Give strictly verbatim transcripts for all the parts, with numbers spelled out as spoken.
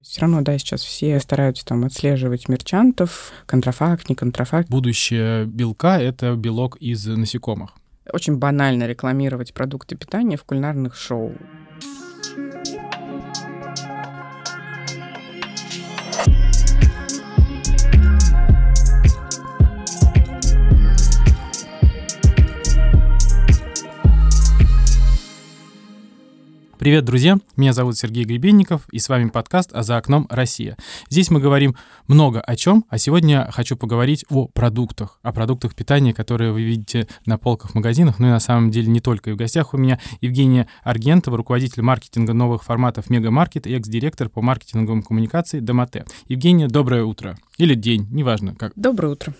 Все равно, да, сейчас все стараются там отслеживать мерчантов, контрафакт, не контрафакт. Будущее белка – это белок из насекомых. Очень банально рекламировать продукты питания в кулинарных шоу. Привет, друзья! Меня зовут Сергей Гребенников, и с вами подкаст «А за окном Россия». Здесь мы говорим много о чем, а сегодня хочу поговорить о продуктах, о продуктах питания, которые вы видите на полках в магазинах, ну и на самом деле не только. И в гостях у меня Евгения Аргентова, руководитель маркетинга новых форматов «Мегамаркет» и экс-директор по маркетинговым коммуникациям «Дамате». Евгения, доброе утро. Или день, неважно как. Доброе утро.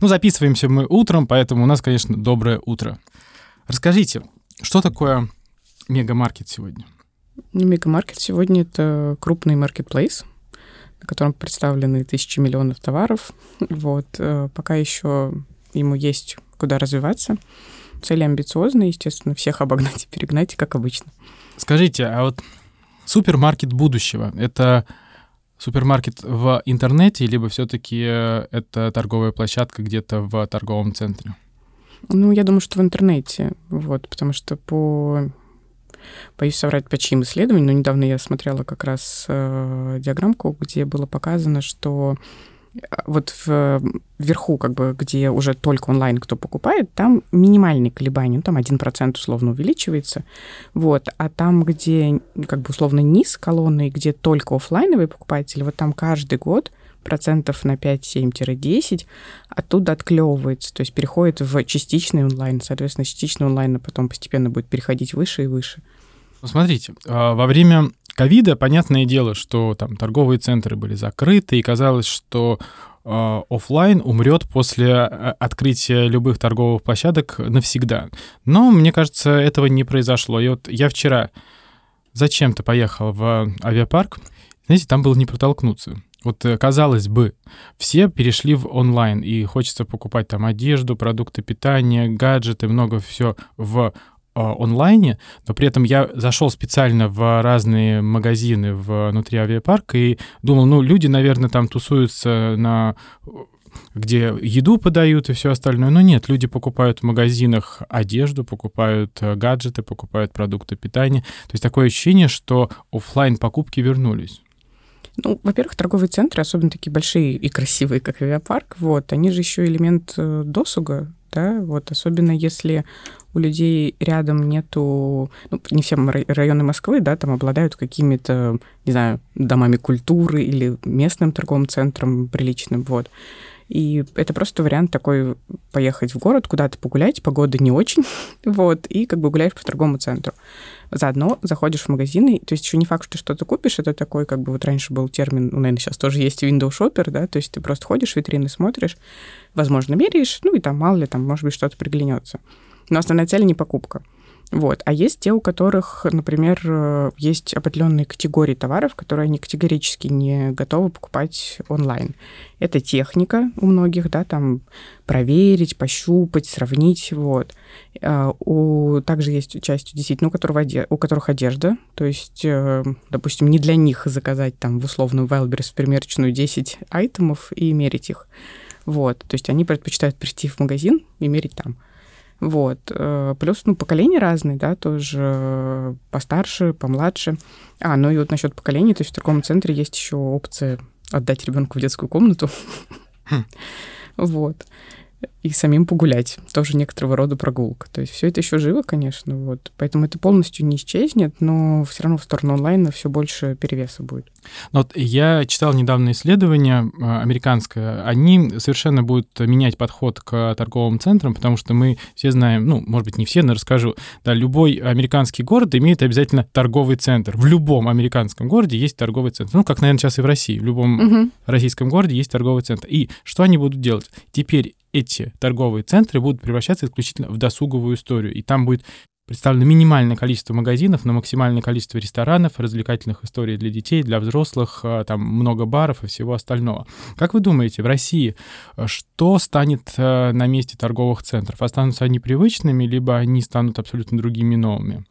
Ну, записываемся мы утром, поэтому у нас, конечно, доброе утро. Расскажите, что такое... Мегамаркет сегодня? Мегамаркет сегодня — это крупный маркетплейс, на котором представлены тысячи миллионов товаров. Вот. Пока еще ему есть куда развиваться. Цели амбициозные, естественно, всех обогнать и перегнать, как обычно. Скажите, а вот супермаркет будущего — это супермаркет в интернете, либо все-таки это торговая площадка где-то в торговом центре? Ну, я думаю, что в интернете, вот, потому что по... Боюсь соврать, по чьим исследованиям, но недавно я смотрела как раз э, диаграммку, где было показано, что вот в, вверху, как бы, где уже только онлайн кто покупает, там минимальные колебания, ну, там один процент условно увеличивается, вот, а там, где как бы условно низ колонны, где только офлайновые покупатели, вот там каждый год процентов на пять, семь, десять оттуда отклевывается, то есть переходит в частичный онлайн. Соответственно, частичный онлайн потом постепенно будет переходить выше и выше. Смотрите, во время ковида, понятное дело, что там торговые центры были закрыты, и казалось, что офлайн умрет после открытия любых торговых площадок навсегда. Но, мне кажется, этого не произошло. И вот я вчера зачем-то поехал в авиапарк, знаете, там было не протолкнуться. Вот, казалось бы, все перешли в онлайн, и хочется покупать там одежду, продукты питания, гаджеты, много всего в э, онлайне, но при этом я зашел специально в разные магазины внутри авиапарка и думал, ну, люди, наверное, там тусуются на... где еду подают и все остальное. Но нет, люди покупают в магазинах одежду, покупают гаджеты, покупают продукты питания. То есть такое ощущение, что офлайн-покупки вернулись. Ну, во-первых, торговые центры, особенно такие большие и красивые, как авиапарк, вот, они же еще элемент досуга, да, вот, особенно если у людей рядом нету, ну, не все районы Москвы, да, там обладают какими-то, не знаю, домами культуры или местным торговым центром приличным, вот. И это просто вариант такой поехать в город, куда-то погулять, погода не очень, вот, и как бы гуляешь по торговому центру. Заодно заходишь в магазины, то есть еще не факт, что ты что-то купишь, это такой, как бы вот раньше был термин, ну, наверное, сейчас тоже есть window shopper, да, то есть ты просто ходишь в витрины, смотришь, возможно, меряешь, ну, и там, мало ли, там, может быть, что-то приглянется. Но основная цель не покупка. Вот. А есть те, у которых, например, есть определенные категории товаров, которые они категорически не готовы покупать онлайн. Это техника у многих, да, там проверить, пощупать, сравнить, вот. У, также есть часть действительно, у, которого одежда, у которых одежда, то есть, допустим, не для них заказать там в условном Wildberries в примерочную десять айтемов и мерить их, вот. То есть они предпочитают прийти в магазин и мерить там. Вот. Плюс, ну, поколения разные, да, тоже постарше, помладше. А, ну и вот насчет поколений, то есть в торговом центре есть еще опция отдать ребенку в детскую комнату. Вот. И самим погулять. Тоже некоторого рода прогулка. То есть все это еще живо, конечно, вот. Поэтому это полностью не исчезнет, но все равно в сторону онлайна все больше перевеса будет. Вот я читал недавно исследование американское. Они совершенно будут менять подход к торговым центрам, потому что мы все знаем, ну, может быть, не все, но расскажу, да, любой американский город имеет обязательно торговый центр. В любом американском городе есть торговый центр. Ну, как, наверное, сейчас и в России. В любом угу. российском городе есть торговый центр. И что они будут делать? Теперь эти торговые центры будут превращаться исключительно в досуговую историю. И там будет представлено минимальное количество магазинов, но максимальное количество ресторанов, развлекательных историй для детей, для взрослых, там много баров и всего остального. Как вы думаете, в России что станет на месте торговых центров? Останутся они привычными, либо они станут абсолютно другими новыми?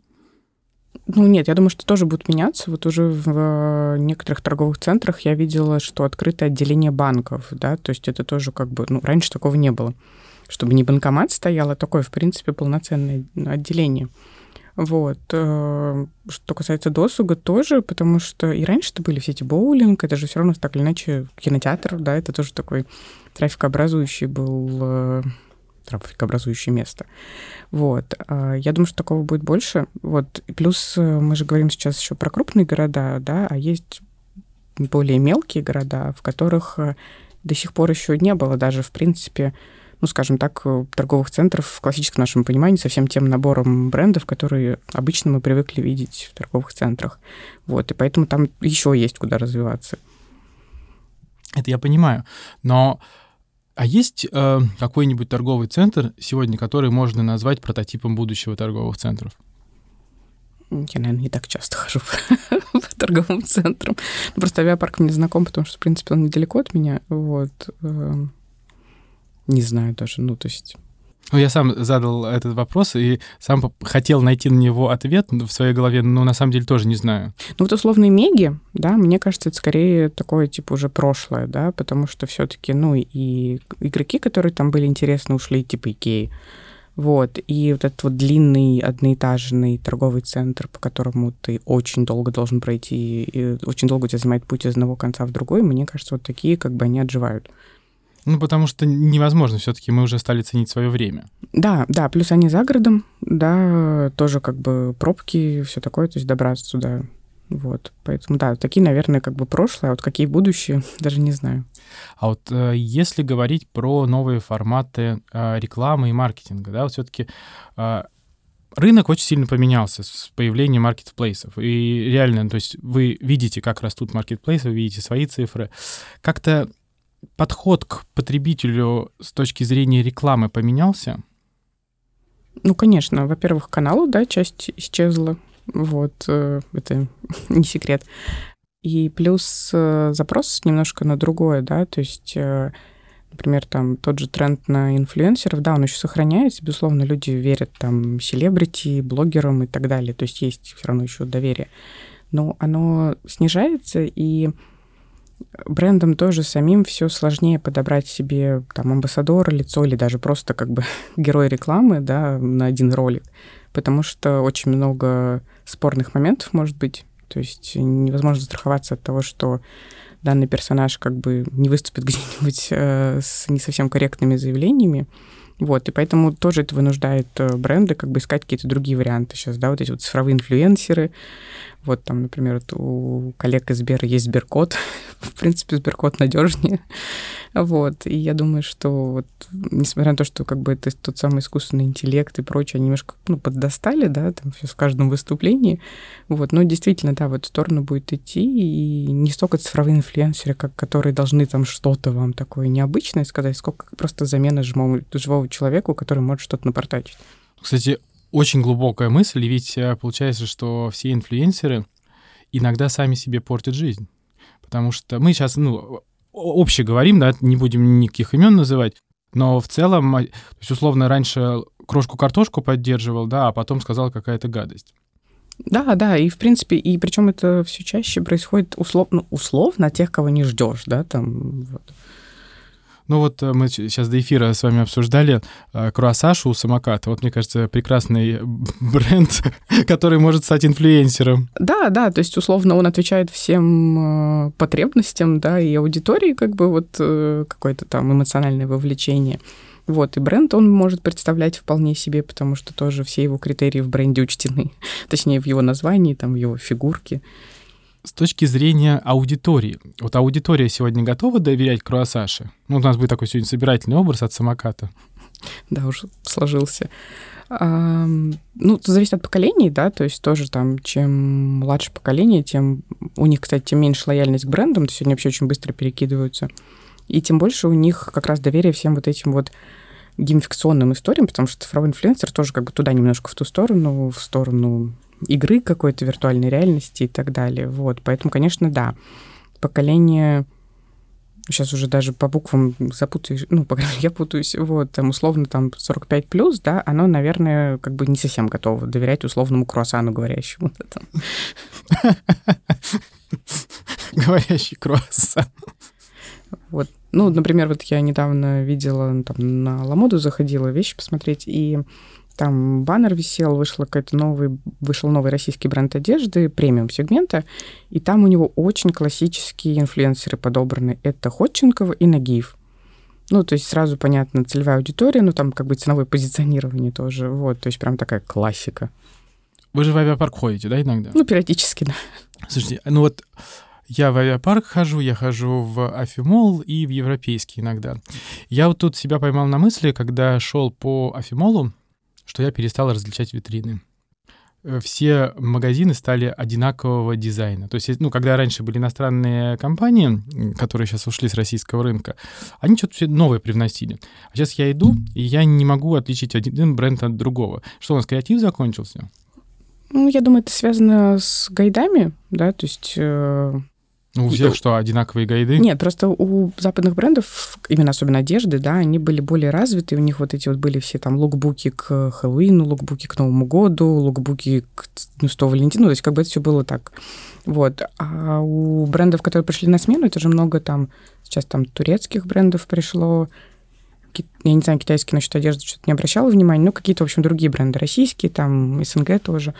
Ну, нет, я думаю, что тоже будут меняться. Вот уже в некоторых торговых центрах я видела, что открыто отделение банков, да, то есть это тоже как бы, ну, раньше такого не было. Чтобы не банкомат стоял, а такое, в принципе, полноценное отделение. Вот. Что касается досуга тоже, потому что и раньше-то были все эти боулинг, это же все равно так или иначе кинотеатр, да, это тоже такой трафикообразующий был... трафикообразующее место. Вот. Я думаю, что такого будет больше. Вот. Плюс мы же говорим сейчас еще про крупные города, да, а есть более мелкие города, в которых до сих пор еще не было даже, в принципе, ну, скажем так, торговых центров в классическом нашем понимании со всем тем набором брендов, которые обычно мы привыкли видеть в торговых центрах. Вот. И поэтому там еще есть куда развиваться. Это я понимаю. Но... А есть э, какой-нибудь торговый центр сегодня, который можно назвать прототипом будущего торговых центров? Я, наверное, не так часто хожу по торговым центрам. Просто авиапарк мне знаком, потому что, в принципе, он недалеко от меня. Вот. Не знаю даже, ну, то есть... Ну, я сам задал этот вопрос и сам хотел найти на него ответ в своей голове, но на самом деле тоже не знаю. Ну, вот условные меги, да, мне кажется, это скорее такое, типа, уже прошлое, да, потому что все-таки, ну, и игроки, которые там были интересны, ушли, типа, Икеи. Вот, и вот этот вот длинный одноэтажный торговый центр, по которому ты очень долго должен пройти, и очень долго у тебя занимает путь из одного конца в другой, мне кажется, вот такие, как бы, они отживают. Ну, потому что невозможно, все-таки мы уже стали ценить свое время. Да, да, плюс они за городом, да, тоже как бы пробки, все такое, то есть добраться туда, вот. Поэтому, да, такие, наверное, как бы прошлое, а вот какие будущие, даже не знаю. А вот если говорить про новые форматы рекламы и маркетинга, да, вот все-таки... Рынок очень сильно поменялся с появлением маркетплейсов. И реально, то есть вы видите, как растут маркетплейсы, вы видите свои цифры. Как-то подход к потребителю с точки зрения рекламы поменялся? Ну, конечно. Во-первых, каналу, да, часть исчезла. Вот, это не секрет. И плюс запрос немножко на другое, да, то есть, например, там тот же тренд на инфлюенсеров, да, он еще сохраняется, безусловно, люди верят там селебрити, блогерам и так далее, то есть есть все равно еще доверие. Но оно снижается, и брендам тоже самим все сложнее подобрать себе там амбассадора, лицо или даже просто как бы герой рекламы, да, на один ролик, потому что очень много спорных моментов может быть, то есть невозможно застраховаться от того, что данный персонаж как бы не выступит где-нибудь э, с не совсем корректными заявлениями, вот, и поэтому тоже это вынуждает бренды как бы искать какие-то другие варианты сейчас, да, вот эти вот цифровые инфлюенсеры, вот там, например, вот у коллег из Сбера есть Сберкод, в принципе, Сберкод надежнее, вот, и я думаю, что вот, несмотря на то, что как бы это тот самый искусственный интеллект и прочее, они немножко, ну, поддостали, да, там все в каждом выступлении, вот, но действительно, да, в эту сторону будет идти, и не столько цифровые инфлюенсеры, как, которые должны там что-то вам такое необычное сказать, сколько просто замена жмому, живого человеку, который может что-то напортачить. Кстати, очень глубокая мысль, ведь получается, что все инфлюенсеры иногда сами себе портят жизнь, потому что мы сейчас, ну, обще говорим, да, не будем никаких имен называть, но в целом, то есть, условно, раньше крошку-картошку поддерживал, да, а потом сказал какая-то гадость. Да, да, и в принципе, и причем это все чаще происходит условно, условно тех, кого не ждешь, да, там, вот. Ну вот мы сейчас до эфира с вами обсуждали э, круассашу у Самоката. Вот, мне кажется, прекрасный бренд, который может стать инфлюенсером. Да, да, то есть, условно, он отвечает всем э, потребностям, да, и аудитории, как бы, вот, э, какое-то там эмоциональное вовлечение. Вот, и бренд он может представлять вполне себе, потому что тоже все его критерии в бренде учтены. Точнее, в его названии, там, в его фигурке. С точки зрения аудитории. Вот аудитория сегодня готова доверять круассаше? Ну, у нас будет такой сегодня собирательный образ от Самоката. Да, уж сложился. А, ну, это зависит от поколений, да, то есть тоже там, чем младше поколение, тем у них, кстати, тем меньше лояльность к брендам, то есть они вообще очень быстро перекидываются, и тем больше у них как раз доверие всем вот этим вот геймификационным историям, потому что цифровой инфлюенсер тоже как бы туда немножко в ту сторону, в сторону... игры какой-то, виртуальной реальности и так далее. Вот. Поэтому, конечно, да, поколение сейчас уже даже по буквам запутаешь, ну, по крайней мере, я путаюсь, вот, там, условно, там, сорок пять плюс, да, оно, наверное, как бы не совсем готово доверять условному круассану говорящему. Говорящий круассан. Вот. Ну, например, вот я недавно видела, там, на Ламоду заходила вещи посмотреть, и там баннер висел, вышла какая-то новый, вышел новый российский бренд одежды, премиум-сегмента, и там у него очень классические инфлюенсеры подобраны. Это Ходченкова и Нагиев. Ну, то есть сразу, понятно, целевая аудитория, но там как бы ценовое позиционирование тоже. Вот, то есть прям такая классика. Вы же в авиапарк ходите, да, иногда? Ну, периодически, да. Слушайте, ну вот... Я в авиапарк хожу, я хожу в Афимол и в Европейский иногда. Я вот тут себя поймал на мысли, когда шел по Афимолу, что я перестал различать витрины. Все магазины стали одинакового дизайна. То есть, ну, когда раньше были иностранные компании, которые сейчас ушли с российского рынка, они что-то все новое привносили. А сейчас я иду, и я не могу отличить один бренд от другого. Что, у нас креатив закончился? Ну, я думаю, это связано с гайдами, да, то есть... У всех что, одинаковые гайды? Нет, просто у западных брендов, именно особенно одежды, да, они были более развиты, у них вот эти вот были все там лукбуки к Хэллоуину, лукбуки к Новому году, лукбуки к Святому Валентину, то есть как бы это все было так. Вот. А у брендов, которые пришли на смену, это же много там, сейчас там турецких брендов пришло, я не знаю, китайские насчет одежды что-то не обращала внимания, но какие-то, в общем, другие бренды, российские, там, СНГ тоже,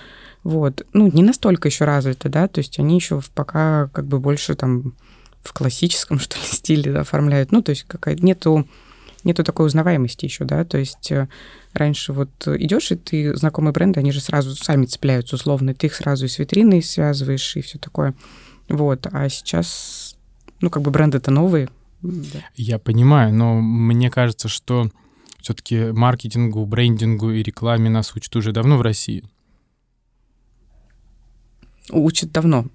вот. Ну, не настолько еще развиты, да, то есть они еще пока как бы больше там в классическом, что ли, стиле, да, оформляют, ну, то есть какая-то нету, нету такой узнаваемости еще, да, то есть раньше вот идешь, и ты, знакомые бренды, они же сразу сами цепляются условно, ты их сразу и с витриной связываешь, и все такое, вот, а сейчас, ну, как бы бренды-то новые. Да. Я понимаю, но мне кажется, что все-таки маркетингу, брендингу и рекламе нас учат уже давно в России. Учат давно.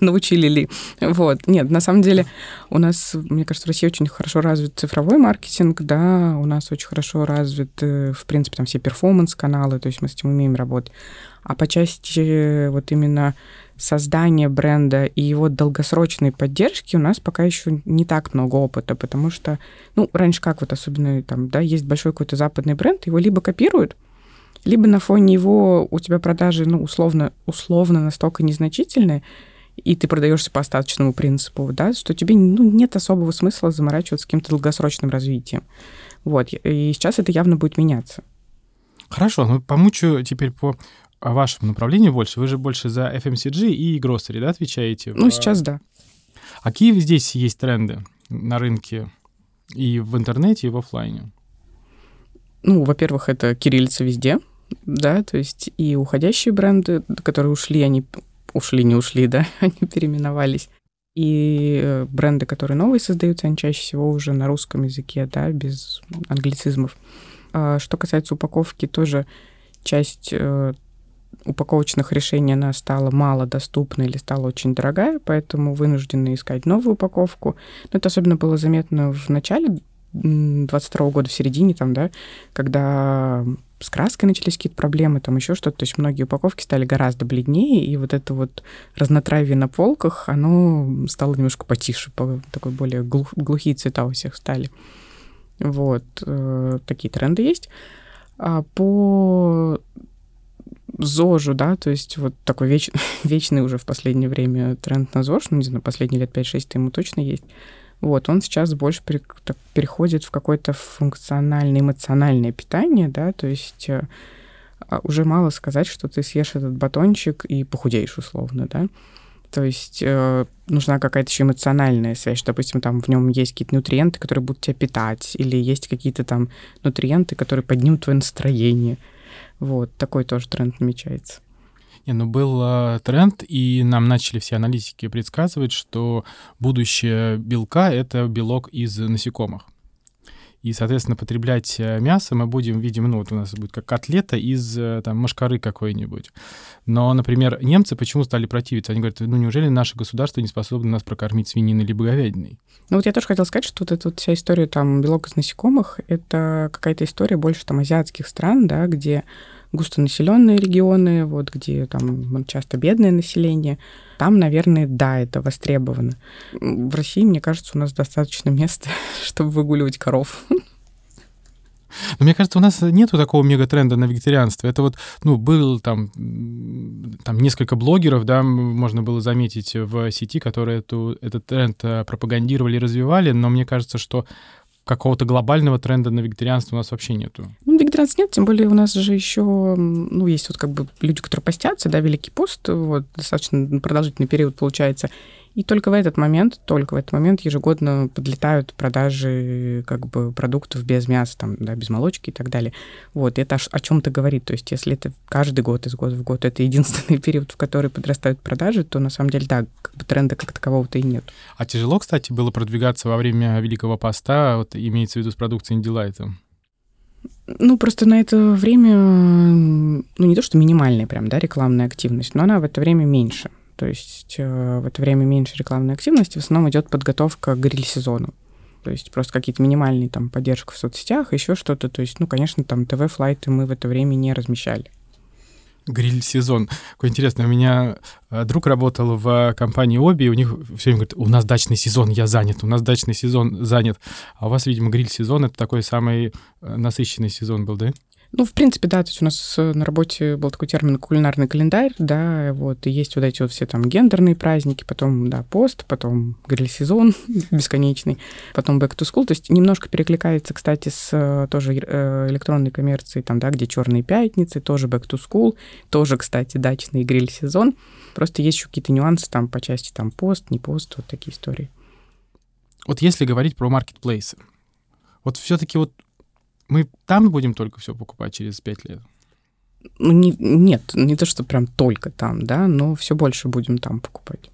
Научили ли? Вот. Нет, на самом деле у нас, мне кажется, в России очень хорошо развит цифровой маркетинг, да, у нас очень хорошо развит, в принципе, там все перформанс-каналы, то есть мы с этим умеем работать. А по части вот именно создания бренда и его долгосрочной поддержки у нас пока еще не так много опыта, потому что, ну, раньше как вот особенно там, да, есть большой какой-то западный бренд, его либо копируют, либо на фоне его у тебя продажи, ну, условно, условно настолько незначительные, и ты продаешься по остаточному принципу, да, что тебе, ну, нет особого смысла заморачиваться каким-то долгосрочным развитием. Вот, и сейчас это явно будет меняться. Хорошо, ну, помучу теперь по вашему направлению больше. Вы же больше за эф эм си джи и grocery, да, отвечаете? Ну, по... сейчас да. А какие здесь есть тренды на рынке и в интернете, и в офлайне? Ну, во-первых, это кириллица везде, да, то есть и уходящие бренды, которые ушли, они... Ушли, не ушли, да, они переименовались. И бренды, которые новые создаются, они чаще всего уже на русском языке, да, без англицизмов. Что касается упаковки, тоже часть упаковочных решений, она стала малодоступна или стала очень дорогая, поэтому вынуждены искать новую упаковку. Но это особенно было заметно в начале двадцать второго года, в середине там, да, когда... с краской начались какие-то проблемы, там еще что-то. То есть многие упаковки стали гораздо бледнее, и вот это вот разнотравие на полках, оно стало немножко потише, по, такой более глух, глухие цвета у всех стали. Вот. Э, такие тренды есть. А по ЗОЖу, да, то есть вот такой веч, вечный уже в последнее время тренд на ЗОЖ, ну, не знаю, последние лет пять-шесть ему точно есть. Вот, он сейчас больше переходит в какое-то функциональное, эмоциональное питание, да, то есть уже мало сказать, что ты съешь этот батончик и похудеешь условно, да. То есть э, нужна какая-то еще эмоциональная связь, что, допустим, там в нем есть какие-то нутриенты, которые будут тебя питать, или есть какие-то там нутриенты, которые поднимут твое настроение. Вот, такой тоже тренд намечается. Не, ну был э, тренд, и нам начали все аналитики предсказывать, что будущее белка — это белок из насекомых. И, соответственно, потреблять мясо мы будем, видим, ну вот у нас будет как котлета из там, мошкары какой-нибудь. Но, например, немцы почему стали противиться? Они говорят, ну неужели наше государство не способно нас прокормить свининой либо говядиной? Ну вот я тоже хотела сказать, что вот эта вот вся история там белок из насекомых — это какая-то история больше там азиатских стран, да, где густонаселенные регионы, вот где там часто бедное население, там, наверное, да, это востребовано. В России, мне кажется, у нас достаточно места, чтобы выгуливать коров. Но мне кажется, у нас нету такого мегатренда на вегетарианство. Это вот, ну, был там, там несколько блогеров, да, можно было заметить в сети, которые эту, этот тренд пропагандировали и развивали, но мне кажется, что какого-то глобального тренда на вегетарианство у нас вообще нету. Ну, вегетарианства нет, тем более у нас же еще, ну, есть вот как бы люди, которые постятся, да, Великий пост, вот, достаточно продолжительный период получается, и только в этот момент, только в этот момент ежегодно подлетают продажи как бы продуктов без мяса, там, да, без молочки и так далее. Вот, это о чем-то говорит. То есть если это каждый год, из года в год, это единственный период, в который подрастают продажи, то на самом деле, да, как бы тренда как такового-то и нет. А тяжело, кстати, было продвигаться во время Великого поста, вот имеется в виду с продукцией Индилайта? Ну, просто на это время, ну, не то, что минимальная прям, да, рекламная активность, но она в это время меньше. То есть в это время меньше рекламной активности, в основном идет подготовка к гриль-сезону. То есть просто какие-то минимальные там поддержки в соцсетях, еще что-то. То есть, ну, конечно, там ТВ-флайты мы в это время не размещали. Гриль-сезон. Какой интересный. У меня друг работал в компании «Оби», и у них все время говорят, у нас дачный сезон, я занят, у нас дачный сезон занят. А у вас, видимо, гриль-сезон — это такой самый насыщенный сезон был, да? Ну, в принципе, да, то есть у нас на работе был такой термин «кулинарный календарь», да, вот, и есть вот эти вот все там гендерные праздники, потом, да, пост, потом гриль-сезон бесконечный, потом back to school, то есть немножко перекликается, кстати, с тоже электронной коммерцией, там, да, где «Черные пятницы», тоже back to school, тоже, кстати, дачный гриль-сезон, просто есть еще какие-то нюансы там по части там пост, не пост, вот такие истории. Вот если говорить про маркетплейсы, вот все-таки вот мы там будем только все покупать через пять лет? Ну, не, нет, не то, что прям только там, да, но все больше будем там покупать.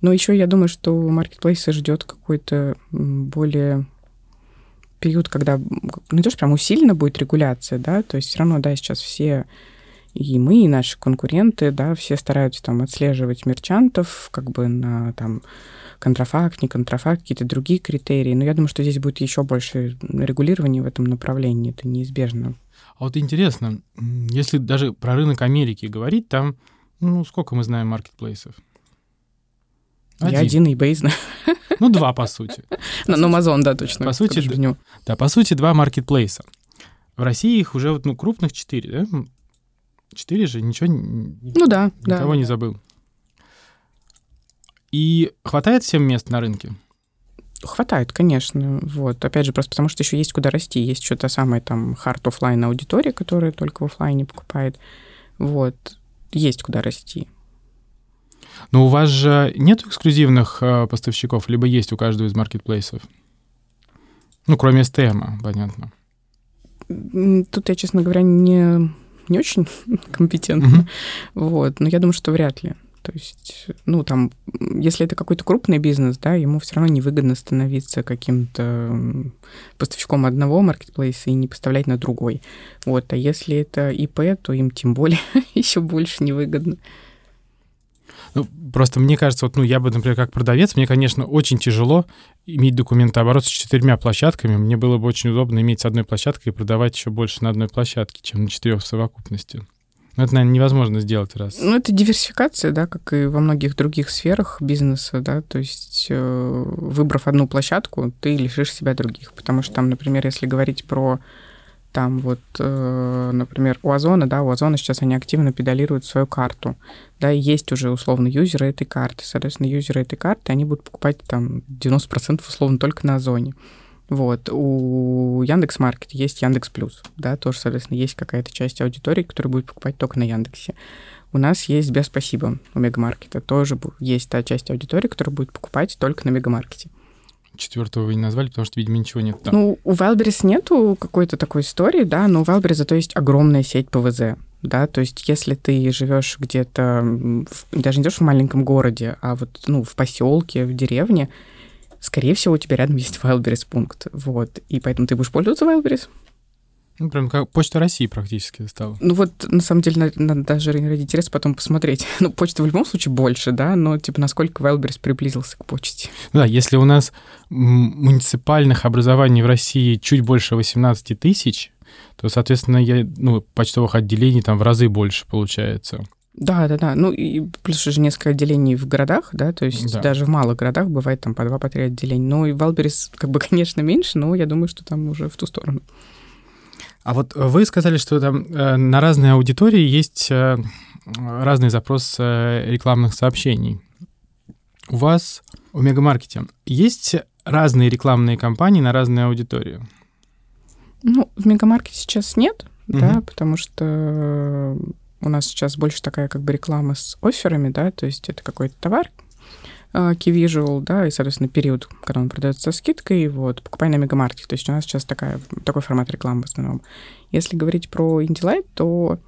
Но еще я думаю, что маркетплейсы ждет какой-то более период, когда не то, что прям усиленно будет регуляция, да, то есть все равно, да, сейчас все, и мы, и наши конкуренты, да, все стараются там отслеживать мерчантов, как бы на там контрафакт, не контрафакт, какие-то другие критерии. Но я думаю, что здесь будет еще больше регулирования в этом направлении, это неизбежно. А вот интересно, если даже про рынок Америки говорить, там, ну, сколько мы знаем маркетплейсов? Один. Я один eBay знаю. Ну, два, по сути. Ну, Amazon, да, точно. По сути, да, по сути, два маркетплейса. В России их уже, ну, крупных четыре, да? Четыре же, ничего, ну, да, никого да, не да. забыл. И хватает всем мест на рынке? Хватает, конечно. Вот. Опять же, просто потому что еще есть куда расти. Есть еще та самая там хард-оффлайн аудитория, которая только в оффлайне покупает. Вот. Есть куда расти. Но у вас же нет эксклюзивных э, поставщиков, либо есть у каждого из маркетплейсов? Ну, кроме эс тэ эма, понятно. Тут я, честно говоря, не... не очень компетентно, uh-huh. вот, но я думаю, что вряд ли. То есть, ну, там, если это какой-то крупный бизнес, да, ему все равно невыгодно становиться каким-то поставщиком одного маркетплейса и не поставлять на другой. Вот, а если это и пэ, то им тем более еще больше невыгодно. Ну, просто мне кажется, вот, ну, я бы, например, как продавец, мне, конечно, очень тяжело иметь документооборот с четырьмя площадками. Мне было бы очень удобно иметь с одной площадкой и продавать еще больше на одной площадке, чем на четырех в совокупности. Но это, наверное, невозможно сделать раз. Ну, это диверсификация, да, как и во многих других сферах бизнеса, да, то есть выбрав одну площадку, ты лишишь себя других, потому что там, например, если говорить про... Там вот, например, у Озона, да, у Озона сейчас они активно педалируют свою карту, да, и есть уже, условно, юзеры этой карты, соответственно, юзеры этой карты, они будут покупать там девяносто процентов условно только на Озоне, вот. У Яндекс.Маркет есть Яндекс Плюс, да, тоже, соответственно, есть какая-то часть аудитории, которая будет покупать только на Яндексе. У нас есть Сберспасибо у Мегамаркета, тоже есть та часть аудитории, которая будет покупать только на Мегамаркете. Четвертого вы не назвали, потому что, видимо, ничего нет там. Ну, у Wildberries нету какой-то такой истории, да, но у Wildberries зато есть огромная сеть пэ вэ зэ, да, то есть если ты живешь где-то, в, даже не то, что в маленьком городе, а вот, ну, в поселке, в деревне, скорее всего, у тебя рядом есть Wildberries пункт, вот, и поэтому ты будешь пользоваться Wildberries. Ну, прям как Почта России практически стала. Ну, вот, на самом деле, надо даже ради интереса потом посмотреть. Ну, почта в любом случае больше, да, но, типа, насколько Wildberries приблизился к почте. Да, если у нас муниципальных образований в России чуть больше восемнадцати тысяч, то, соответственно, я, ну, почтовых отделений там в разы больше получается. Да, да, да. Ну, и плюс же несколько отделений в городах, да, то есть да. даже в малых городах бывает там по два, по три отделения. Ну, и Wildberries, как бы, конечно, меньше, но я думаю, что там уже в ту сторону. А вот вы сказали, что там э, на разные аудитории есть э, разный запрос э, рекламных сообщений. У вас, у Мегамаркете, есть разные рекламные кампании на разные аудитории? Ну, в Мегамаркете сейчас нет, угу. да, потому что у нас сейчас больше такая как бы реклама с офферами, да, то есть это какой-то товар, key visual, да, и, соответственно, период, когда он продается со скидкой, вот, покупай на Мегамаркете. То есть у нас сейчас такая, такой формат рекламы в основном. Если говорить про Индилайт, то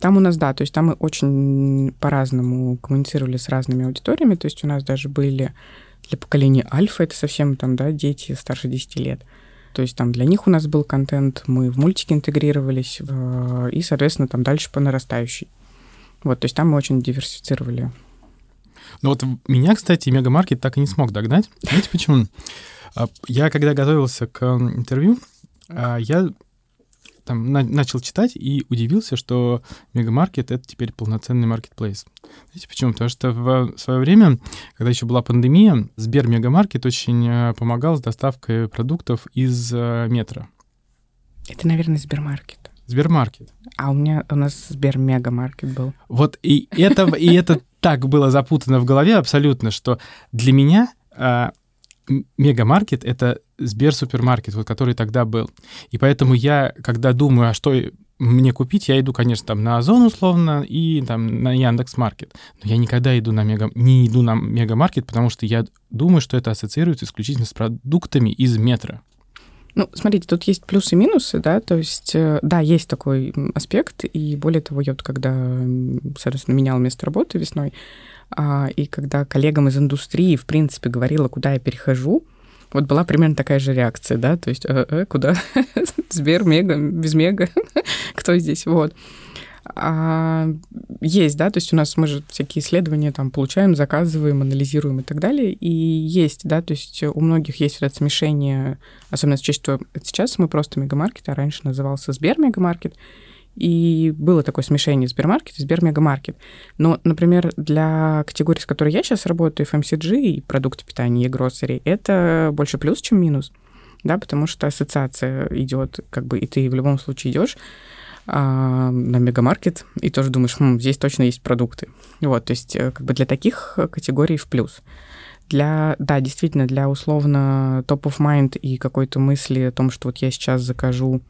там у нас, да, то есть там мы очень по-разному коммуницировали с разными аудиториями, то есть у нас даже были для поколения альфа, это совсем там, да, дети старше десяти лет. То есть там для них у нас был контент, мы в мультики интегрировались, и, соответственно, там дальше по нарастающей. Вот, то есть там мы очень диверсифицировали. Ну вот меня, кстати, Мегамаркет так и не смог догнать. Знаете, почему? Я, когда готовился к интервью, я там начал читать и удивился, что Мегамаркет — это теперь полноценный маркетплейс. Знаете, почему? Потому что в свое время, когда еще была пандемия, Сбермегамаркет очень помогал с доставкой продуктов из метро. Это, наверное, Сбермаркет. Сбермаркет. А у меня у нас Сбермегамаркет был. Вот и это, и это так было запутано в голове абсолютно, что для меня э, Мегамаркет — это Сберсупермаркет, вот который тогда был. И поэтому я, когда думаю, а что мне купить, я иду, конечно, там на Озон условно и там на Яндекс.Маркет. Но я никогда иду на Мега... не иду на Мегамаркет, потому что я думаю, что это ассоциируется исключительно с продуктами из метро. Ну, смотрите, тут есть плюсы и минусы, да, то есть, да, есть такой аспект, и более того, я вот когда, соответственно, меняла место работы весной, и когда коллегам из индустрии, в принципе, говорила, куда я перехожу, вот была примерно такая же реакция, да, то есть, э-э, куда? Сбер, мега, без мега, кто здесь, вот. А, есть, да, то есть у нас мы же всякие исследования там получаем, заказываем, анализируем и так далее, и есть, да, то есть у многих есть вот это смешение, особенно с честью, что сейчас мы просто Мегамаркет, а раньше назывался Сбермегамаркет, и было такое смешение Сбермаркет и Сбермегамаркет. Но, например, для категории, с которой я сейчас работаю, эф эм си джи и продукты питания, и гроссери, это больше плюс, чем минус, да, потому что ассоциация идет, как бы, и ты в любом случае идешь на Мегамаркет, и тоже думаешь, хм, здесь точно есть продукты. Вот, то есть как бы для таких категорий в плюс. Для, да, действительно, для условно top of mind и какой-то мысли о том, что вот я сейчас закажу,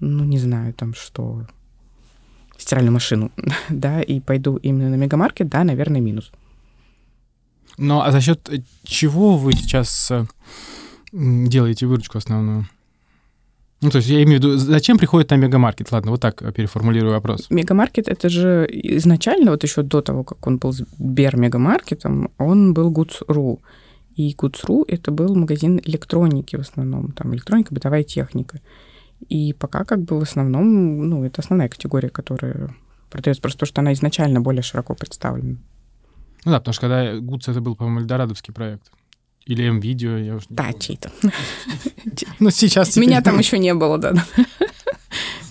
ну, не знаю, там, что, стиральную машину, да, и пойду именно на Мегамаркет, да, наверное, минус. Ну, а за счет чего вы сейчас делаете выручку основную? Ну, то есть я имею в виду, зачем приходит на Мегамаркет? Ладно, вот так переформулирую вопрос. Мегамаркет — это же изначально, вот еще до того, как он был Сбермегамаркетом, он был Goods.ru. И Goods.ru — это был магазин электроники в основном, там электроника, бытовая техника. И пока как бы в основном, ну, это основная категория, которая продается, просто потому что она изначально более широко представлена. Ну да, потому что когда Goods — это был, по-моему, эльдорадовский проект. Или М-видео, я уже не помню. Да, чей-то. Ну, сейчас... Меня там еще не было, да.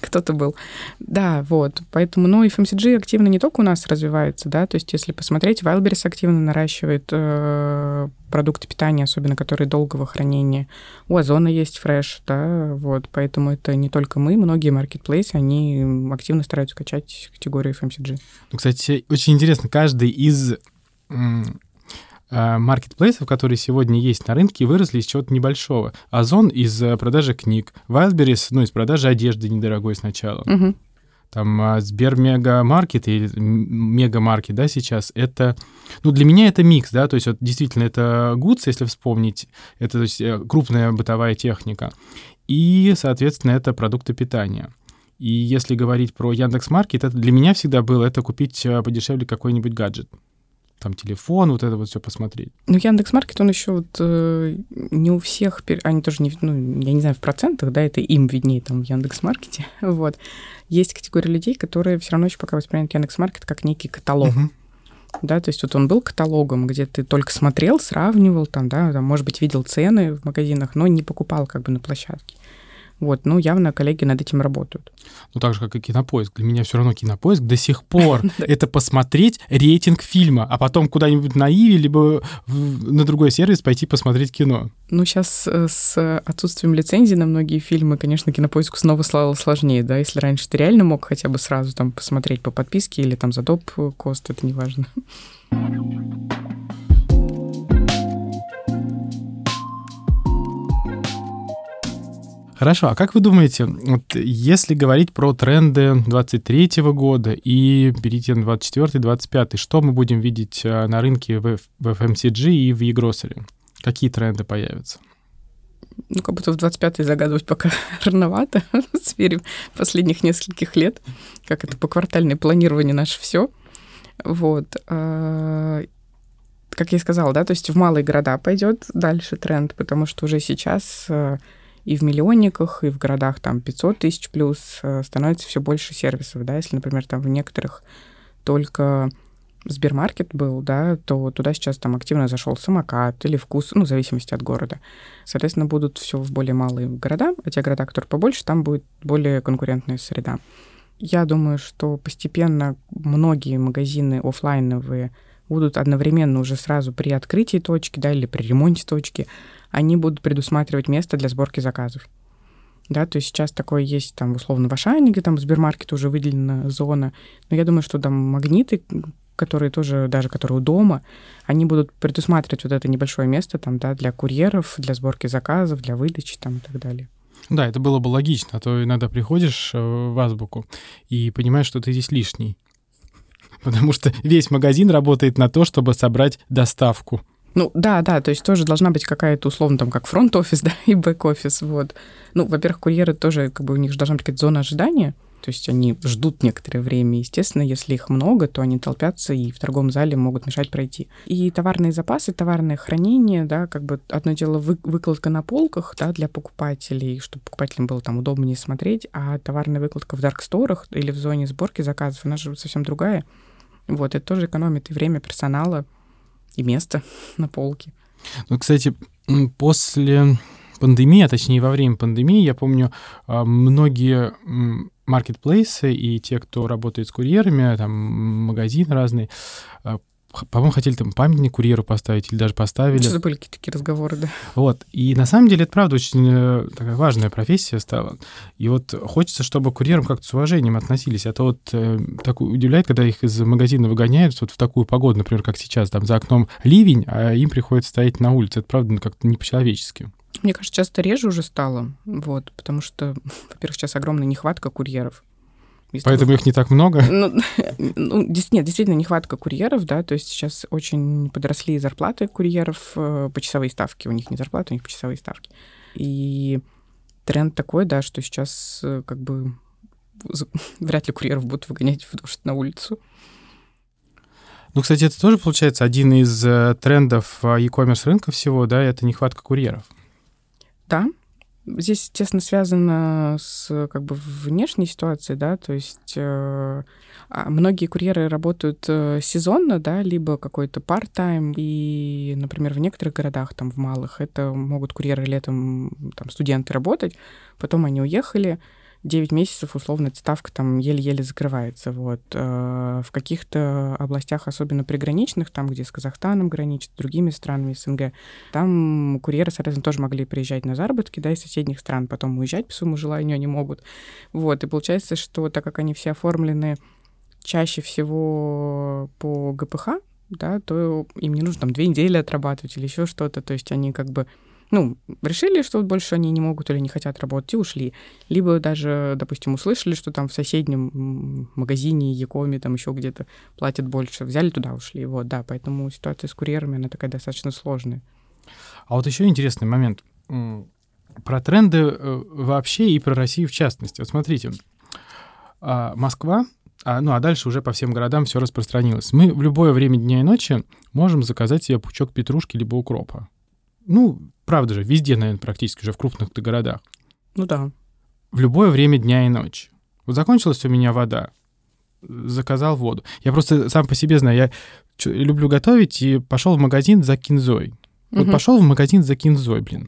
Кто-то был. Да, вот. Поэтому, ну, эф эм си джи активно не только у нас развивается, да, то есть если посмотреть, Wildberries активно наращивает э, продукты питания, особенно которые долгого хранения. У Озона есть фреш, да, вот. Поэтому это не только мы, многие маркетплейсы, они активно стараются качать категорию эф эм си джи. Ну, кстати, очень интересно, каждый из... М- маркетплейсов, которые сегодня есть на рынке, выросли из чего-то небольшого. Озон из продажи книг, Wildberries, ну, из продажи одежды недорогой сначала. Угу. Там Сбермегамаркет или Мегамаркет, да, сейчас, это... Ну, для меня это микс, да, то есть вот действительно это Goods, если вспомнить, это, то есть, крупная бытовая техника. И, соответственно, это продукты питания. И если говорить про Яндекс.Маркет, это для меня всегда было это купить подешевле какой-нибудь гаджет. Там телефон, вот это вот все посмотреть. Ну, Яндекс.Маркет, он еще вот э, не у всех, они тоже, не, ну, я не знаю, в процентах, да, это им виднее там в Яндекс.Маркете, вот. Есть категория людей, которые все равно еще пока воспринимают Яндекс.Маркет как некий каталог, uh-huh. да, то есть вот он был каталогом, где ты только смотрел, сравнивал там, да, там, может быть, видел цены в магазинах, но не покупал как бы на площадке. Вот, ну, явно коллеги над этим работают. Ну, так же, как и Кинопоиск. Для меня все равно Кинопоиск до сих пор это посмотреть рейтинг фильма, а потом куда-нибудь на Иви либо на другой сервис пойти посмотреть кино. Ну, сейчас с отсутствием лицензии на многие фильмы, конечно, Кинопоиску снова стало сложнее, да, если раньше ты реально мог хотя бы сразу там посмотреть по подписке или там за доп-кост, это неважно. Хорошо, а как вы думаете, вот если говорить про тренды двадцать третьего года и перейти на двадцать четвёртый, двадцать пятый, что мы будем видеть на рынке в эф эм си джи и в e-grocery? Какие тренды появятся? Ну, как будто в двадцать пятый загадывать пока рановато, в сфере последних нескольких лет, как это поквартальное планирование наше все. Вот. Как я и сказала, да, то есть в малые города пойдет дальше тренд, потому что уже сейчас... И в миллионниках, и в городах там пятьсот тысяч плюс становится все больше сервисов, да, если, например, там в некоторых только Сбермаркет был, да, то туда сейчас там активно зашел Самокат или Вкус, ну, в зависимости от города. Соответственно, будут все в более малые города, а те города, которые побольше, там будет более конкурентная среда. Я думаю, что постепенно многие магазины офлайновые будут одновременно уже сразу при открытии точки, да, или при ремонте точки, они будут предусматривать место для сборки заказов. Да, то есть сейчас такое есть, там, условно, в Ашане, где там в Сбермаркете уже выделена зона, но я думаю, что там магниты, которые тоже, даже которые у дома, они будут предусматривать вот это небольшое место, там, да, для курьеров, для сборки заказов, для выдачи, там, и так далее. Да, это было бы логично, а то иногда приходишь в Азбуку и понимаешь, что ты здесь лишний. Потому что весь магазин работает на то, чтобы собрать доставку. Ну, да, да, то есть тоже должна быть какая-то, условно, там, как фронт-офис, да, и бэк-офис, вот. Ну, во-первых, курьеры тоже, как бы, у них же должна быть какая-то зона ожидания, то есть они ждут некоторое время, естественно, если их много, то они толпятся и в торговом зале могут мешать пройти. И товарные запасы, товарное хранение, да, как бы одно дело вы, выкладка на полках, да, для покупателей, чтобы покупателям было там удобнее смотреть, а товарная выкладка в дарксторах или в зоне сборки заказов, она же совсем другая. Вот, это тоже экономит и время персонала, и место на полке. Ну, кстати, после пандемии, а точнее во время пандемии, я помню, многие маркетплейсы и те, кто работает с курьерами, там магазины разные, по-моему, хотели там памятник курьеру поставить или даже поставили. Что-то были какие-то такие разговоры, да. Вот. И на самом деле это, правда, очень такая важная профессия стала. И вот хочется, чтобы к курьерам как-то с уважением относились. А то вот э, так удивляет, когда их из магазина выгоняют вот в такую погоду, например, как сейчас, там за окном ливень, а им приходится стоять на улице. Это, правда, ну, как-то не по-человечески. Мне кажется, часто реже уже стало, вот, потому что, во-первых, сейчас огромная нехватка курьеров. Если Поэтому вы... их не так много? Ну, ну, нет, действительно, нехватка курьеров, да, то есть сейчас очень подросли зарплаты курьеров, э, почасовые ставки, у них не зарплаты, у них почасовые ставки. И тренд такой, да, что сейчас э, как бы вряд ли курьеров будут выгонять потому что на улицу. Ну, кстати, это тоже, получается, один из трендов e-commerce рынка всего, да, это нехватка курьеров. Да. Здесь тесно связано с как бы внешней ситуацией, да, то есть э, многие курьеры работают э, сезонно, да, либо какой-то part-time, и, например, в некоторых городах, там, в малых, это могут курьеры летом, там, студенты работать, потом они уехали, девять месяцев, условно, эта ставка там еле-еле закрывается, вот. Э, в каких-то областях, особенно приграничных, там, где с Казахстаном граничат, с другими странами СНГ, там курьеры, соответственно, тоже могли приезжать на заработки, да, из соседних стран, потом уезжать по своему желанию они могут, вот. И получается, что так как они все оформлены чаще всего по гэ пэ ха, да, то им не нужно там две недели отрабатывать или еще что-то, то есть они как бы ну, решили, что больше они не могут или не хотят работать, и ушли. Либо даже, допустим, услышали, что там в соседнем магазине, Якоме, там еще где-то платят больше. Взяли туда, ушли. Вот, да, поэтому ситуация с курьерами, она такая достаточно сложная. А вот еще интересный момент про тренды вообще и про Россию в частности. Вот смотрите, Москва, ну а дальше уже по всем городам все распространилось. Мы в любое время дня и ночи можем заказать себе пучок петрушки либо укропа. Ну, правда же, везде, наверное, практически уже в крупных-то городах. Ну да. В любое время дня и ночи. Вот закончилась у меня вода, заказал воду. Я просто сам по себе знаю, я люблю готовить и пошел в магазин за кинзой. Угу. Вот пошел в магазин за кинзой, блин.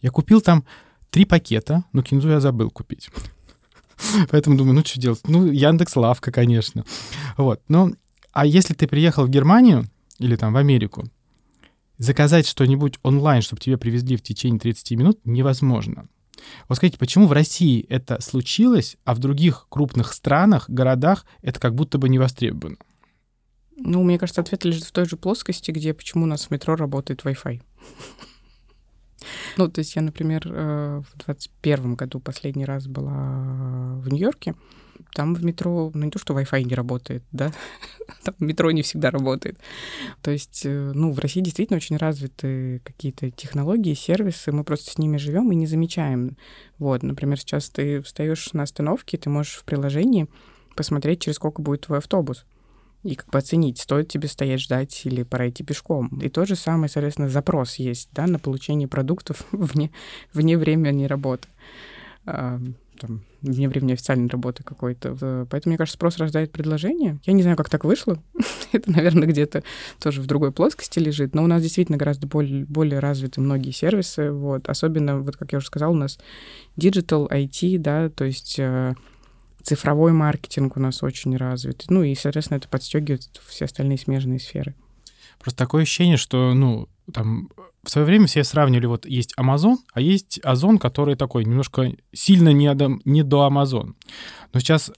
Я купил там три пакета, но кинзу я забыл купить. Поэтому думаю, ну что делать? Ну, Яндекс.Лавка, конечно. Вот. Ну, а если ты приехал в Германию или там в Америку, заказать что-нибудь онлайн, чтобы тебе привезли в течение тридцати минут, невозможно. Вот скажите, почему в России это случилось, а в других крупных странах, городах это как будто бы не востребовано? Ну, мне кажется, ответ лежит в той же плоскости, где почему у нас в метро работает Wi-Fi. Ну, то есть я, например, в двадцать первом году последний раз была в Нью-Йорке. Там в метро, ну, не то, что Wi-Fi не работает, да, там метро не всегда работает. То есть, ну, в России действительно очень развиты какие-то технологии, сервисы, мы просто с ними живем и не замечаем. Вот, например, сейчас ты встаешь на остановке, ты можешь в приложении посмотреть, через сколько будет твой автобус. И как бы оценить, стоит тебе стоять, ждать или пора идти пешком. И то же самое, соответственно, запрос есть, да, на получение продуктов вне, вне времени работы, а, там, вне времени официальной работы какой-то. Поэтому, мне кажется, спрос рождает предложение. Я не знаю, как так вышло. Это, наверное, где-то тоже в другой плоскости лежит. Но у нас действительно гораздо более, более развиты многие сервисы. Вот. Особенно, вот как я уже сказала, у нас digital, ай ти, да, то есть... Цифровой маркетинг у нас очень развит. Ну и, соответственно, это подстегивает все остальные смежные сферы. Просто такое ощущение, что, ну, там, в свое время все сравнивали, вот есть Amazon, а есть Озон, который такой немножко сильно не, адом, не до Amazon. Но сейчас,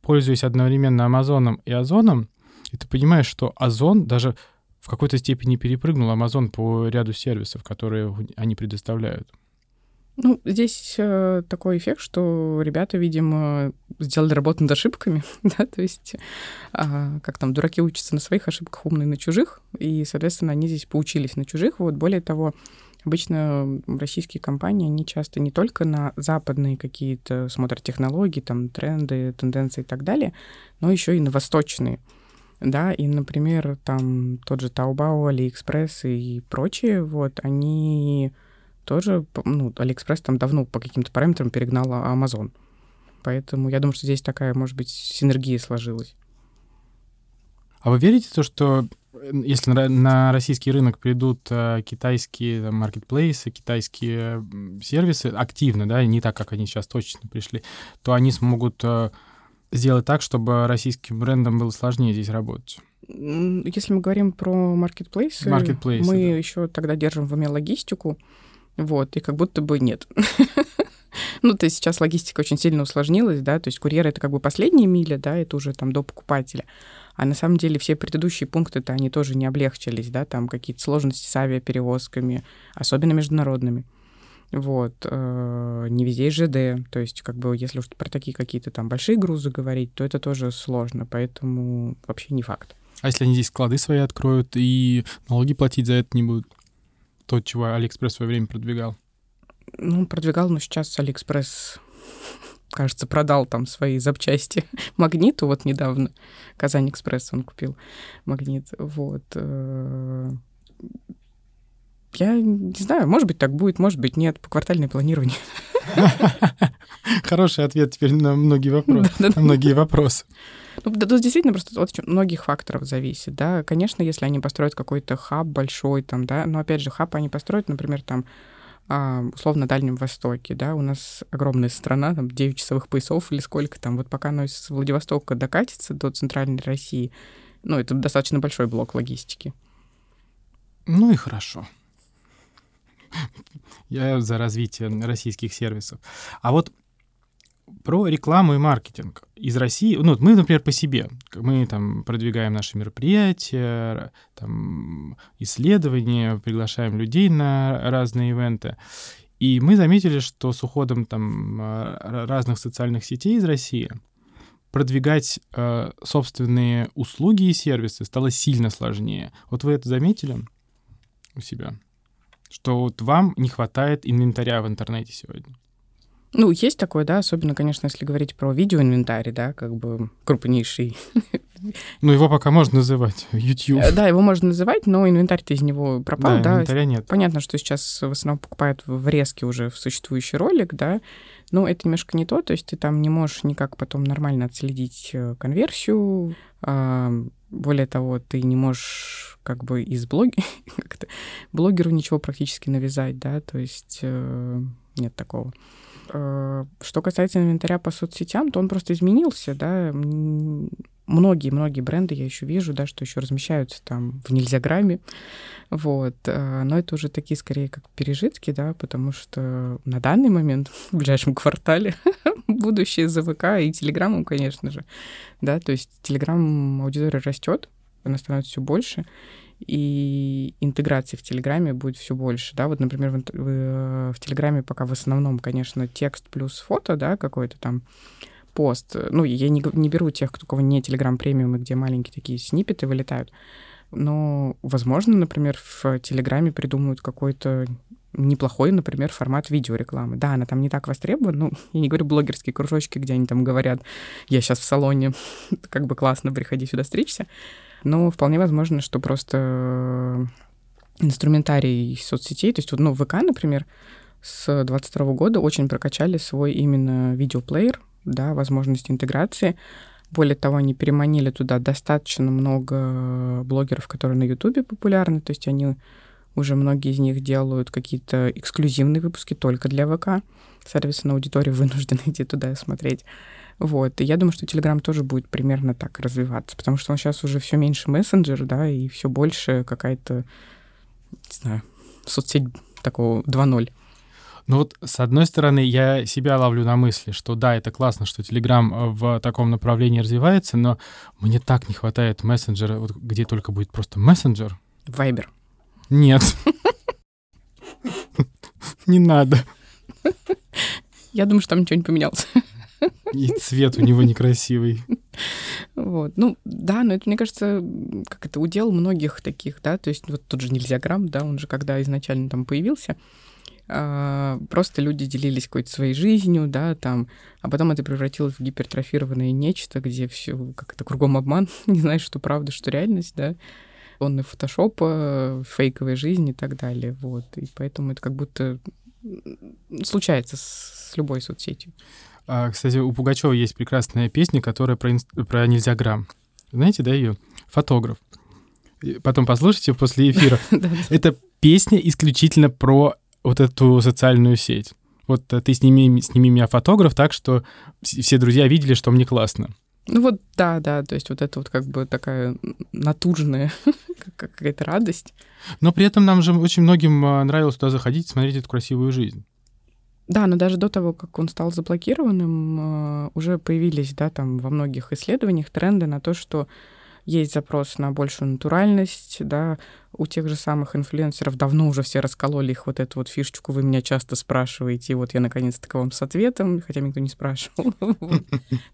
пользуясь одновременно Амазоном и Озоном, и ты понимаешь, что Озон даже в какой-то степени перепрыгнул Amazon по ряду сервисов, которые они предоставляют. Ну, здесь э, такой эффект, что ребята, видимо, сделали работу над ошибками, да, то есть, э, как там, дураки учатся на своих ошибках, умные на чужих, и, соответственно, они здесь поучились на чужих. Вот, более того, обычно российские компании, они часто не только на западные какие-то смотрят технологии, там, тренды, тенденции и так далее, но еще и на восточные. Да, и, например, там тот же Таобао, Алиэкспресс и прочие, вот, они... тоже, ну, Алиэкспресс там давно по каким-то параметрам перегнала Амазон. Поэтому я думаю, что здесь такая, может быть, синергия сложилась. А вы верите в то, что если на российский рынок придут китайские маркетплейсы, китайские сервисы активно, да, не так, как они сейчас точно пришли, то они смогут сделать так, чтобы российским брендам было сложнее здесь работать? Если мы говорим про маркетплейсы, маркетплейсы мы да. еще тогда держим в уме логистику. Вот, и как будто бы нет. Ну, то есть сейчас логистика очень сильно усложнилась, да, то есть курьеры — это как бы последняя миля, да, это уже там до покупателя. А на самом деле все предыдущие пункты-то, они тоже не облегчились, да, там какие-то сложности с авиаперевозками, особенно международными. Вот, не везде ЖД, то есть как бы если уж про такие какие-то там большие грузы говорить, то это тоже сложно, поэтому вообще не факт. А если они здесь склады свои откроют и налоги платить за это не будут? То, чего Алиэкспресс в свое время продвигал? Ну, продвигал, но сейчас Алиэкспресс, кажется, продал там свои запчасти Магниту вот недавно. Казань-Экспресс он купил Магнит. Вот. Я не знаю, может быть, так будет, может быть, нет. По квартальному планированию. Хороший ответ теперь на многие вопросы. На многие вопросы. Ну, тут действительно просто от многих факторов зависит, да. Конечно, если они построят какой-то хаб большой там, да, но, опять же, хаб они построят, например, там, условно, на Дальнем Востоке, да, у нас огромная страна, там, девять часовых поясов или сколько там, вот пока оно из Владивостока докатится до Центральной России, ну, это достаточно большой блок логистики. Ну и хорошо. Я за развитие российских сервисов. А вот про рекламу и маркетинг из России. Ну, мы, например, по себе. Мы там продвигаем наши мероприятия, там, исследования, приглашаем людей на разные ивенты. И мы заметили, что с уходом там, разных социальных сетей из России продвигать э, собственные услуги и сервисы стало сильно сложнее. Вот вы это заметили у себя? Что вот вам не хватает инвентаря в интернете сегодня? Ну, есть такое, да, особенно, конечно, если говорить про видеоинвентарь, да, как бы крупнейший. Ну, его пока можно называть YouTube. Да, его можно называть, но инвентарь-то из него пропал, да. Да, инвентаря нет. Понятно, что сейчас в основном покупают врезки уже в существующий ролик, да, но это немножко не то, то есть ты там не можешь никак потом нормально отследить конверсию, более того, ты не можешь как бы из блогера, блогеру ничего практически навязать, да, то есть... нет такого. Что касается инвентаря по соцсетям, то он просто изменился, да. Многие-многие бренды, я еще вижу, да, что еще размещаются там в нельзяграме, вот. Но это уже такие, скорее, как пережитки, да, потому что на данный момент, в ближайшем квартале, будущее за ВК и Телеграмом, конечно же, да, то есть Телеграм аудитория растет, она становится все больше, и интеграции в Телеграме будет все больше, да, вот, например, в, в, в Телеграме пока в основном, конечно, текст плюс фото, да, какой-то там пост, ну, я не, не беру тех, у кого не Телеграм-премиум, и где маленькие такие сниппеты вылетают, но, возможно, например, в Телеграме придумают какой-то неплохой, например, формат видеорекламы. Да, она там не так востребована, ну, я не говорю блогерские кружочки, где они там говорят, я сейчас в салоне, как бы классно, приходи сюда стричься, но вполне возможно, что просто инструментарий соцсетей, то есть, ну, ВК, например, с двадцать второго года очень прокачали свой именно видеоплеер, да, возможность интеграции. Более того, они переманили туда достаточно много блогеров, которые на Ютубе популярны, то есть они уже многие из них делают какие-то эксклюзивные выпуски только для ВК. Сервисы на аудиторию вынуждены идти туда и смотреть. Вот. И я думаю, что Телеграм тоже будет примерно так развиваться, потому что он сейчас уже все меньше мессенджер, да, и все больше какая-то, не знаю, соцсеть такого два ноль. Ну вот, с одной стороны, я себя ловлю на мысли, что да, это классно, что Telegram в таком направлении развивается, но мне так не хватает мессенджера, вот где только будет просто мессенджер. Вайбер. Нет. Не надо. Я думаю, что там ничего не поменялось. И цвет у него некрасивый. Вот. Ну, да, но это, мне кажется, как это удел многих таких, да, то есть вот тут же нельзяграм, да, он же когда изначально там появился, просто люди делились какой-то своей жизнью, да, там, а потом это превратилось в гипертрофированное нечто, где все как-то кругом обман, не знаешь, что правда, что реальность, да, он и фотошоп, фейковая жизнь и так далее, вот, и поэтому это как будто случается с любой соцсетью. А, кстати, у Пугачева есть прекрасная песня, которая про, инст... про нельзяграм, знаете, да, ее «Фотограф». Потом послушайте после эфира. Это песня исключительно про вот эту социальную сеть. Вот ты сними, сними меня фотограф так, что все друзья видели, что мне классно. Ну вот, да, да, то есть вот это вот как бы такая натужная какая-то радость. Но при этом нам же очень многим нравилось туда заходить, смотреть эту красивую жизнь. Да, но даже до того, как он стал заблокированным, уже появились, да, там во многих исследованиях тренды на то, что есть запрос на большую натуральность, да, у тех же самых инфлюенсеров давно уже все раскололи их вот эту вот фишечку, вы меня часто спрашиваете, и вот я наконец-то к вам с ответом, хотя никто не спрашивал.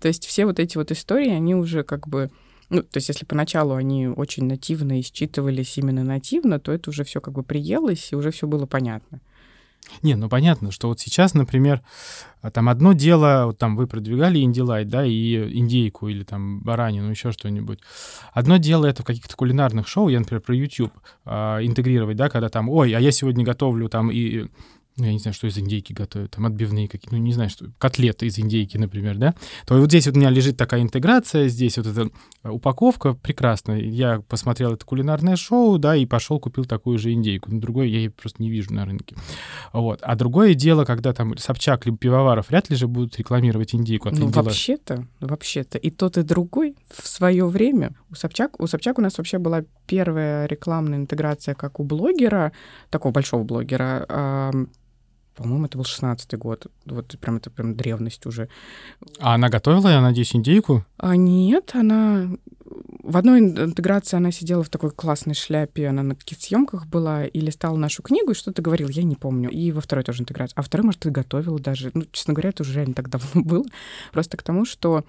То есть все вот эти вот истории, они уже как бы, ну, то есть если поначалу они очень нативно и считывались именно нативно, то это уже все как бы приелось, и уже все было понятно. Не, ну понятно, что вот сейчас, например, там одно дело, вот там вы продвигали Индилайт, да, и индейку или там баранину, еще что-нибудь. Одно дело это в каких-то кулинарных шоу, я, например, про YouTube а, интегрировать, да, когда там, ой, а я сегодня готовлю там и, ну, я не знаю, что из индейки готовят, там отбивные какие-то, ну, не знаю, что, котлеты из индейки, например, да. То вот здесь вот у меня лежит такая интеграция, здесь вот эта упаковка, прекрасно. Я посмотрел это кулинарное шоу, да, и пошел купил такую же индейку. Но другой я ее просто не вижу на рынке. Вот. А другое дело, когда там Собчак либо Пивоваров вряд ли же будут рекламировать индейку. Ну, вообще-то, вообще-то, и тот, и другой в свое время. У Собчак, у Собчак у нас вообще была первая рекламная интеграция, как у блогера, такого большого блогера, по-моему, это был шестнадцатый год. Вот прям это прям древность уже. А она готовила, я надеюсь, индейку? А нет, она... В одной интеграции она сидела в такой классной шляпе, она на каких-то съемках была, и листала нашу книгу, и что-то говорила, я не помню. И во второй тоже интеграция. А второй, может, и готовила даже. Ну, честно говоря, это уже реально так давно было. Просто к тому, что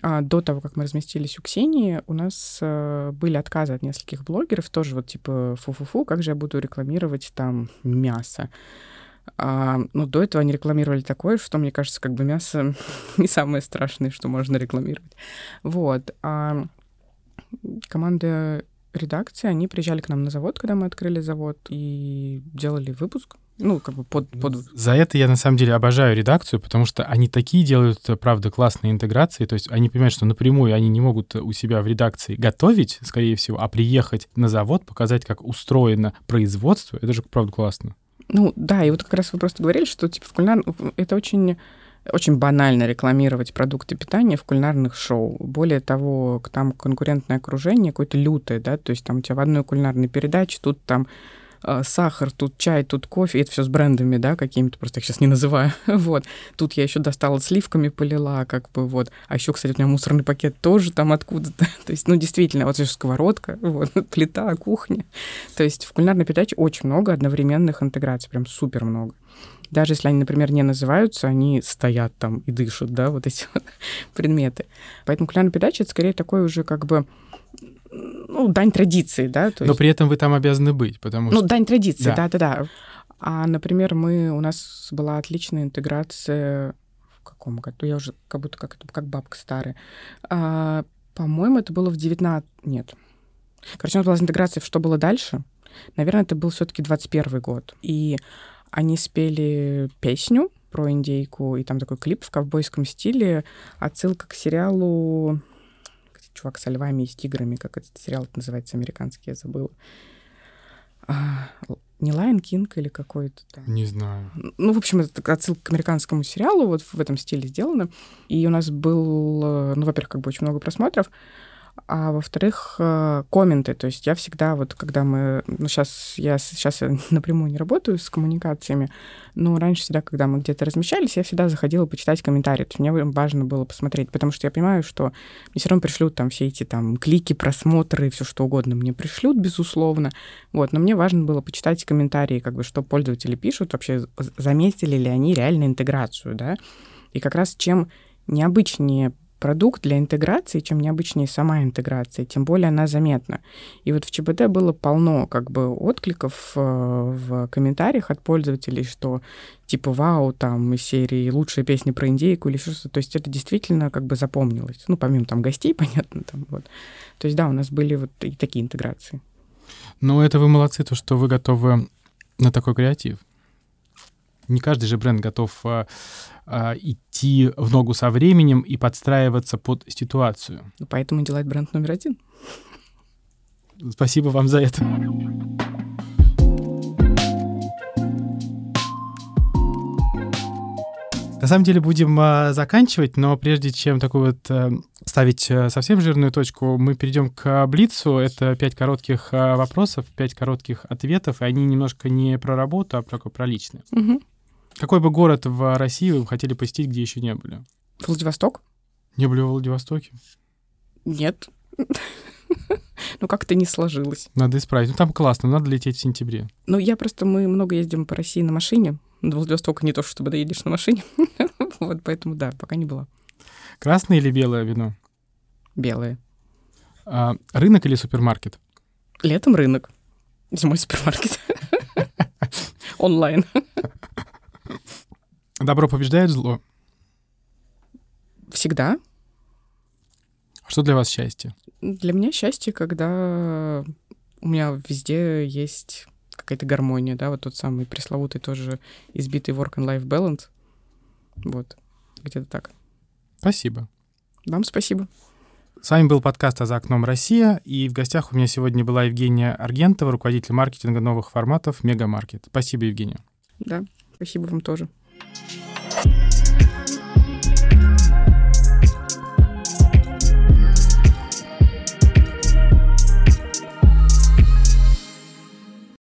а, до того, как мы разместились у Ксении, у нас а, были отказы от нескольких блогеров, тоже вот типа фу-фу-фу, как же я буду рекламировать там мясо. А, ну, до этого они рекламировали такое, что, мне кажется, как бы мясо не самое страшное, что можно рекламировать. Вот. А команда редакции, они приезжали к нам на завод, когда мы открыли завод, и делали выпуск. Ну, как бы под... под... За это я, на самом деле, обожаю редакцию, потому что они такие делают, правда, классные интеграции. То есть они понимают, что напрямую они не могут у себя в редакции готовить, скорее всего, а приехать на завод, показать, как устроено производство. Это же, правда, классно. Ну да, и вот как раз вы просто говорили, что типа в кулинар... это очень, очень банально рекламировать продукты питания в кулинарных шоу. Более того, там конкурентное окружение какое-то лютое, да, то есть там у тебя в одной кулинарной передаче тут там сахар, тут чай, тут кофе, это все с брендами, да, какими-то, просто их сейчас не называю, вот. Тут я еще достала сливками, полила, как бы, вот. А еще, кстати, у меня мусорный пакет тоже там откуда-то, то есть, ну, действительно, вот здесь сковородка, вот, плита, кухня. То есть в кулинарной передаче очень много одновременных интеграций, прям супер много. Даже если они, например, не называются, они стоят там и дышат, да, вот эти вот предметы. Поэтому кулинарная передача — это скорее такой уже, как бы, ну, дань традиции, да. То Но есть... при этом вы там обязаны быть, потому ну, что... Ну, дань традиции, да-да-да. А, например, мы, у нас была отличная интеграция в каком году? Я уже как будто как, как бабка старая. А, по-моему, это было в девятнадцатом... Нет. Короче, у нас была интеграция в «Что было дальше?». Наверное, это был все-таки двадцать первый год. И они спели песню про индейку, и там такой клип в ковбойском стиле, отсылка к сериалу... Чувак со львами и с тиграми, как этот сериал называется американский, я забыла. А, не Lion King или какой-то там? Не знаю. Ну, в общем, это отсылка к американскому сериалу, вот в этом стиле сделано. И у нас был, ну, во-первых, как бы очень много просмотров, а во-вторых, комменты. То есть я всегда вот, когда мы... Ну, сейчас я, сейчас я напрямую не работаю с коммуникациями, но раньше всегда, когда мы где-то размещались, я всегда заходила почитать комментарии. То есть мне важно было посмотреть, потому что я понимаю, что мне все равно пришлют там все эти там клики, просмотры, все что угодно мне пришлют, безусловно. Вот, но мне важно было почитать комментарии, как бы, что пользователи пишут, вообще заметили ли они реально интеграцию, да. И как раз чем необычнее продукт для интеграции, чем необычнее сама интеграция, тем более она заметна. И вот в ЧБД было полно как бы откликов в комментариях от пользователей, что типа вау, там из серии лучшая песня про индейку или что-то. То есть это действительно как бы запомнилось. Ну, помимо там гостей, понятно, там вот. То есть да, у нас были вот и такие интеграции. Ну, это вы молодцы, то, что вы готовы на такой креатив. Не каждый же бренд готов а, а, идти в ногу со временем и подстраиваться под ситуацию. Поэтому делать бренд номер один. Спасибо вам за это. На самом деле будем а, заканчивать, но прежде чем такую вот а, ставить а, совсем жирную точку, мы перейдем к блицу. Это пять коротких а, вопросов, пять коротких ответов, и они немножко не про работу, а про, про личное. Угу. Какой бы город в России вы хотели посетить, где еще не были? Владивосток. Не были во Владивостоке? Нет. Ну, как-то не сложилось. Надо исправить. Ну, там классно, надо лететь в сентябре. Ну, я просто... Мы много ездим по России на машине. До Владивостока не то, чтобы доедешь на машине. Вот, поэтому, да, пока не была. Красное или белое вино? Белое. А, рынок или супермаркет? Летом рынок. Зимой супермаркет. Онлайн. Добро побеждает зло? Всегда. Что для вас счастье? Для меня счастье, когда у меня везде есть какая-то гармония, да, вот тот самый пресловутый тоже избитый work and life balance. Вот, где-то так. Спасибо. Вам спасибо. С вами был подкаст «А за окном Россия», и в гостях у меня сегодня была Евгения Аргентова, руководитель маркетинга новых форматов «Мегамаркет». Спасибо, Евгения. Да, спасибо вам тоже.